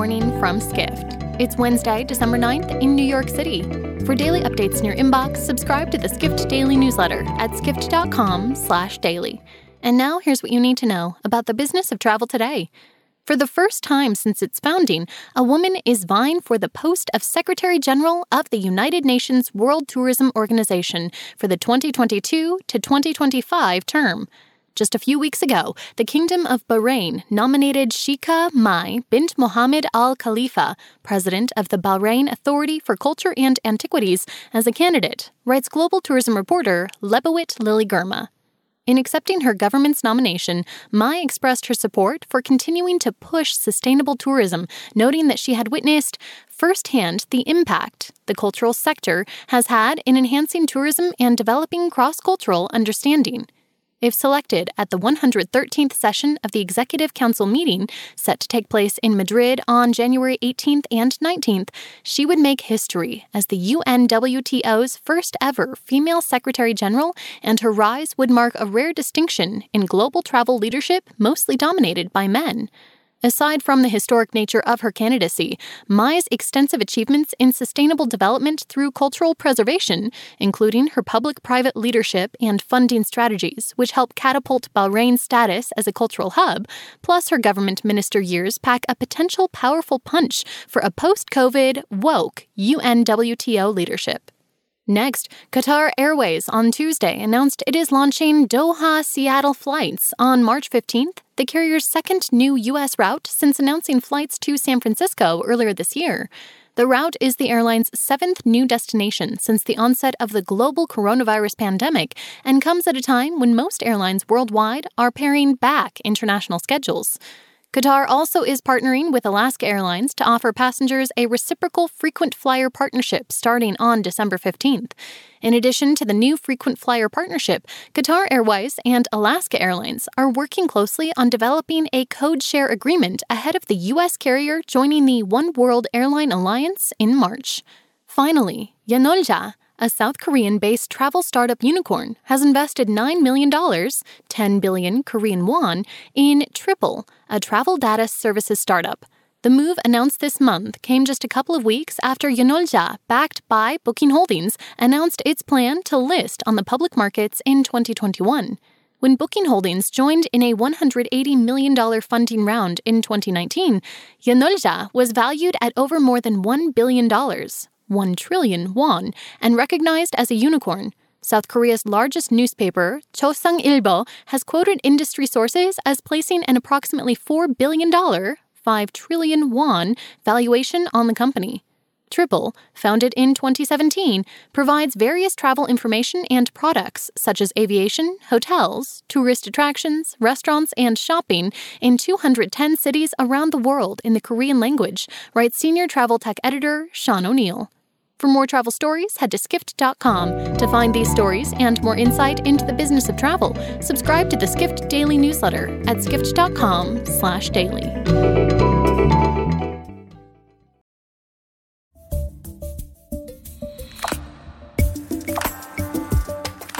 morning from Skift. It's Wednesday, December 9th in New York City. For daily updates in your inbox, subscribe to the Skift Daily newsletter at skift.com/daily. And now here's what you need to know about the business of travel today. For the first time since its founding, a woman is vying for the post of Secretary General of the United Nations World Tourism Organization for the 2022 to 2025 term. Just a few weeks ago, the Kingdom of Bahrain nominated Sheikha Mai bint Mohammed Al Khalifa, president of the Bahrain Authority for Culture and Antiquities, as a candidate, writes global tourism reporter Lebowit Lily Gurma. In accepting her government's nomination, Mai expressed her support for continuing to push sustainable tourism, noting that she had witnessed firsthand the impact the cultural sector has had in enhancing tourism and developing cross-cultural understanding. If selected at the 113th session of the Executive Council meeting, set to take place in Madrid on January 18th and 19th, she would make history as the UNWTO's first-ever female Secretary General, and her rise would mark a rare distinction in global travel leadership mostly dominated by men. Aside from the historic nature of her candidacy, Mai's extensive achievements in sustainable development through cultural preservation, including her public-private leadership and funding strategies, which help catapult Bahrain's status as a cultural hub, plus her government minister years pack a potential powerful punch for a post-COVID, woke UNWTO leadership. Next, Qatar Airways on Tuesday announced it is launching Doha-Seattle flights on March 15th, the carrier's second new U.S. route since announcing flights to San Francisco earlier this year. The route is the airline's seventh new destination since the onset of the global coronavirus pandemic and comes at a time when most airlines worldwide are paring back international schedules. Qatar also is partnering with Alaska Airlines to offer passengers a reciprocal frequent flyer partnership starting on December 15th. In addition to the new frequent flyer partnership, Qatar Airways and Alaska Airlines are working closely on developing a code share agreement ahead of the U.S. carrier joining the One World Airline Alliance in March. Finally, Yanolja, a South Korean-based travel startup unicorn, has invested $9 million, 10 billion Korean won, in Triple, a travel data services startup. The move announced this month came just a couple of weeks after Yanolja, backed by Booking Holdings, announced its plan to list on the public markets in 2021. When Booking Holdings joined in a $180 million funding round in 2019, Yanolja was valued at over more than $1 billion. 1 trillion won, and recognized as a unicorn. South Korea's largest newspaper, Chosun Ilbo, has quoted industry sources as placing an approximately $4 billion, 5 trillion won, valuation on the company. Triple, founded in 2017, provides various travel information and products such as aviation, hotels, tourist attractions, restaurants, and shopping in 210 cities around the world in the Korean language, writes senior travel tech editor Sean O'Neill. For more travel stories, head to skift.com. To find these stories and more insight into the business of travel, subscribe to the Skift Daily newsletter at skift.com/daily.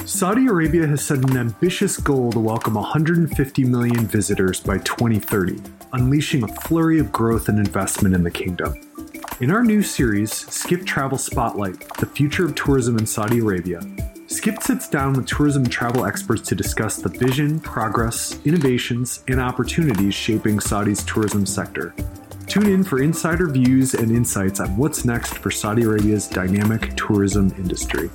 Saudi Arabia has set an ambitious goal to welcome 150 million visitors by 2030, unleashing a flurry of growth and investment in the kingdom. In our new series, Skift Travel Spotlight, The Future of Tourism in Saudi Arabia, Skift sits down with tourism and travel experts to discuss the vision, progress, innovations, and opportunities shaping Saudi's tourism sector. Tune in for insider views and insights on what's next for Saudi Arabia's dynamic tourism industry.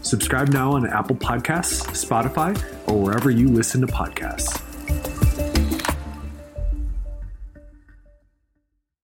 Subscribe now on Apple Podcasts, Spotify, or wherever you listen to podcasts.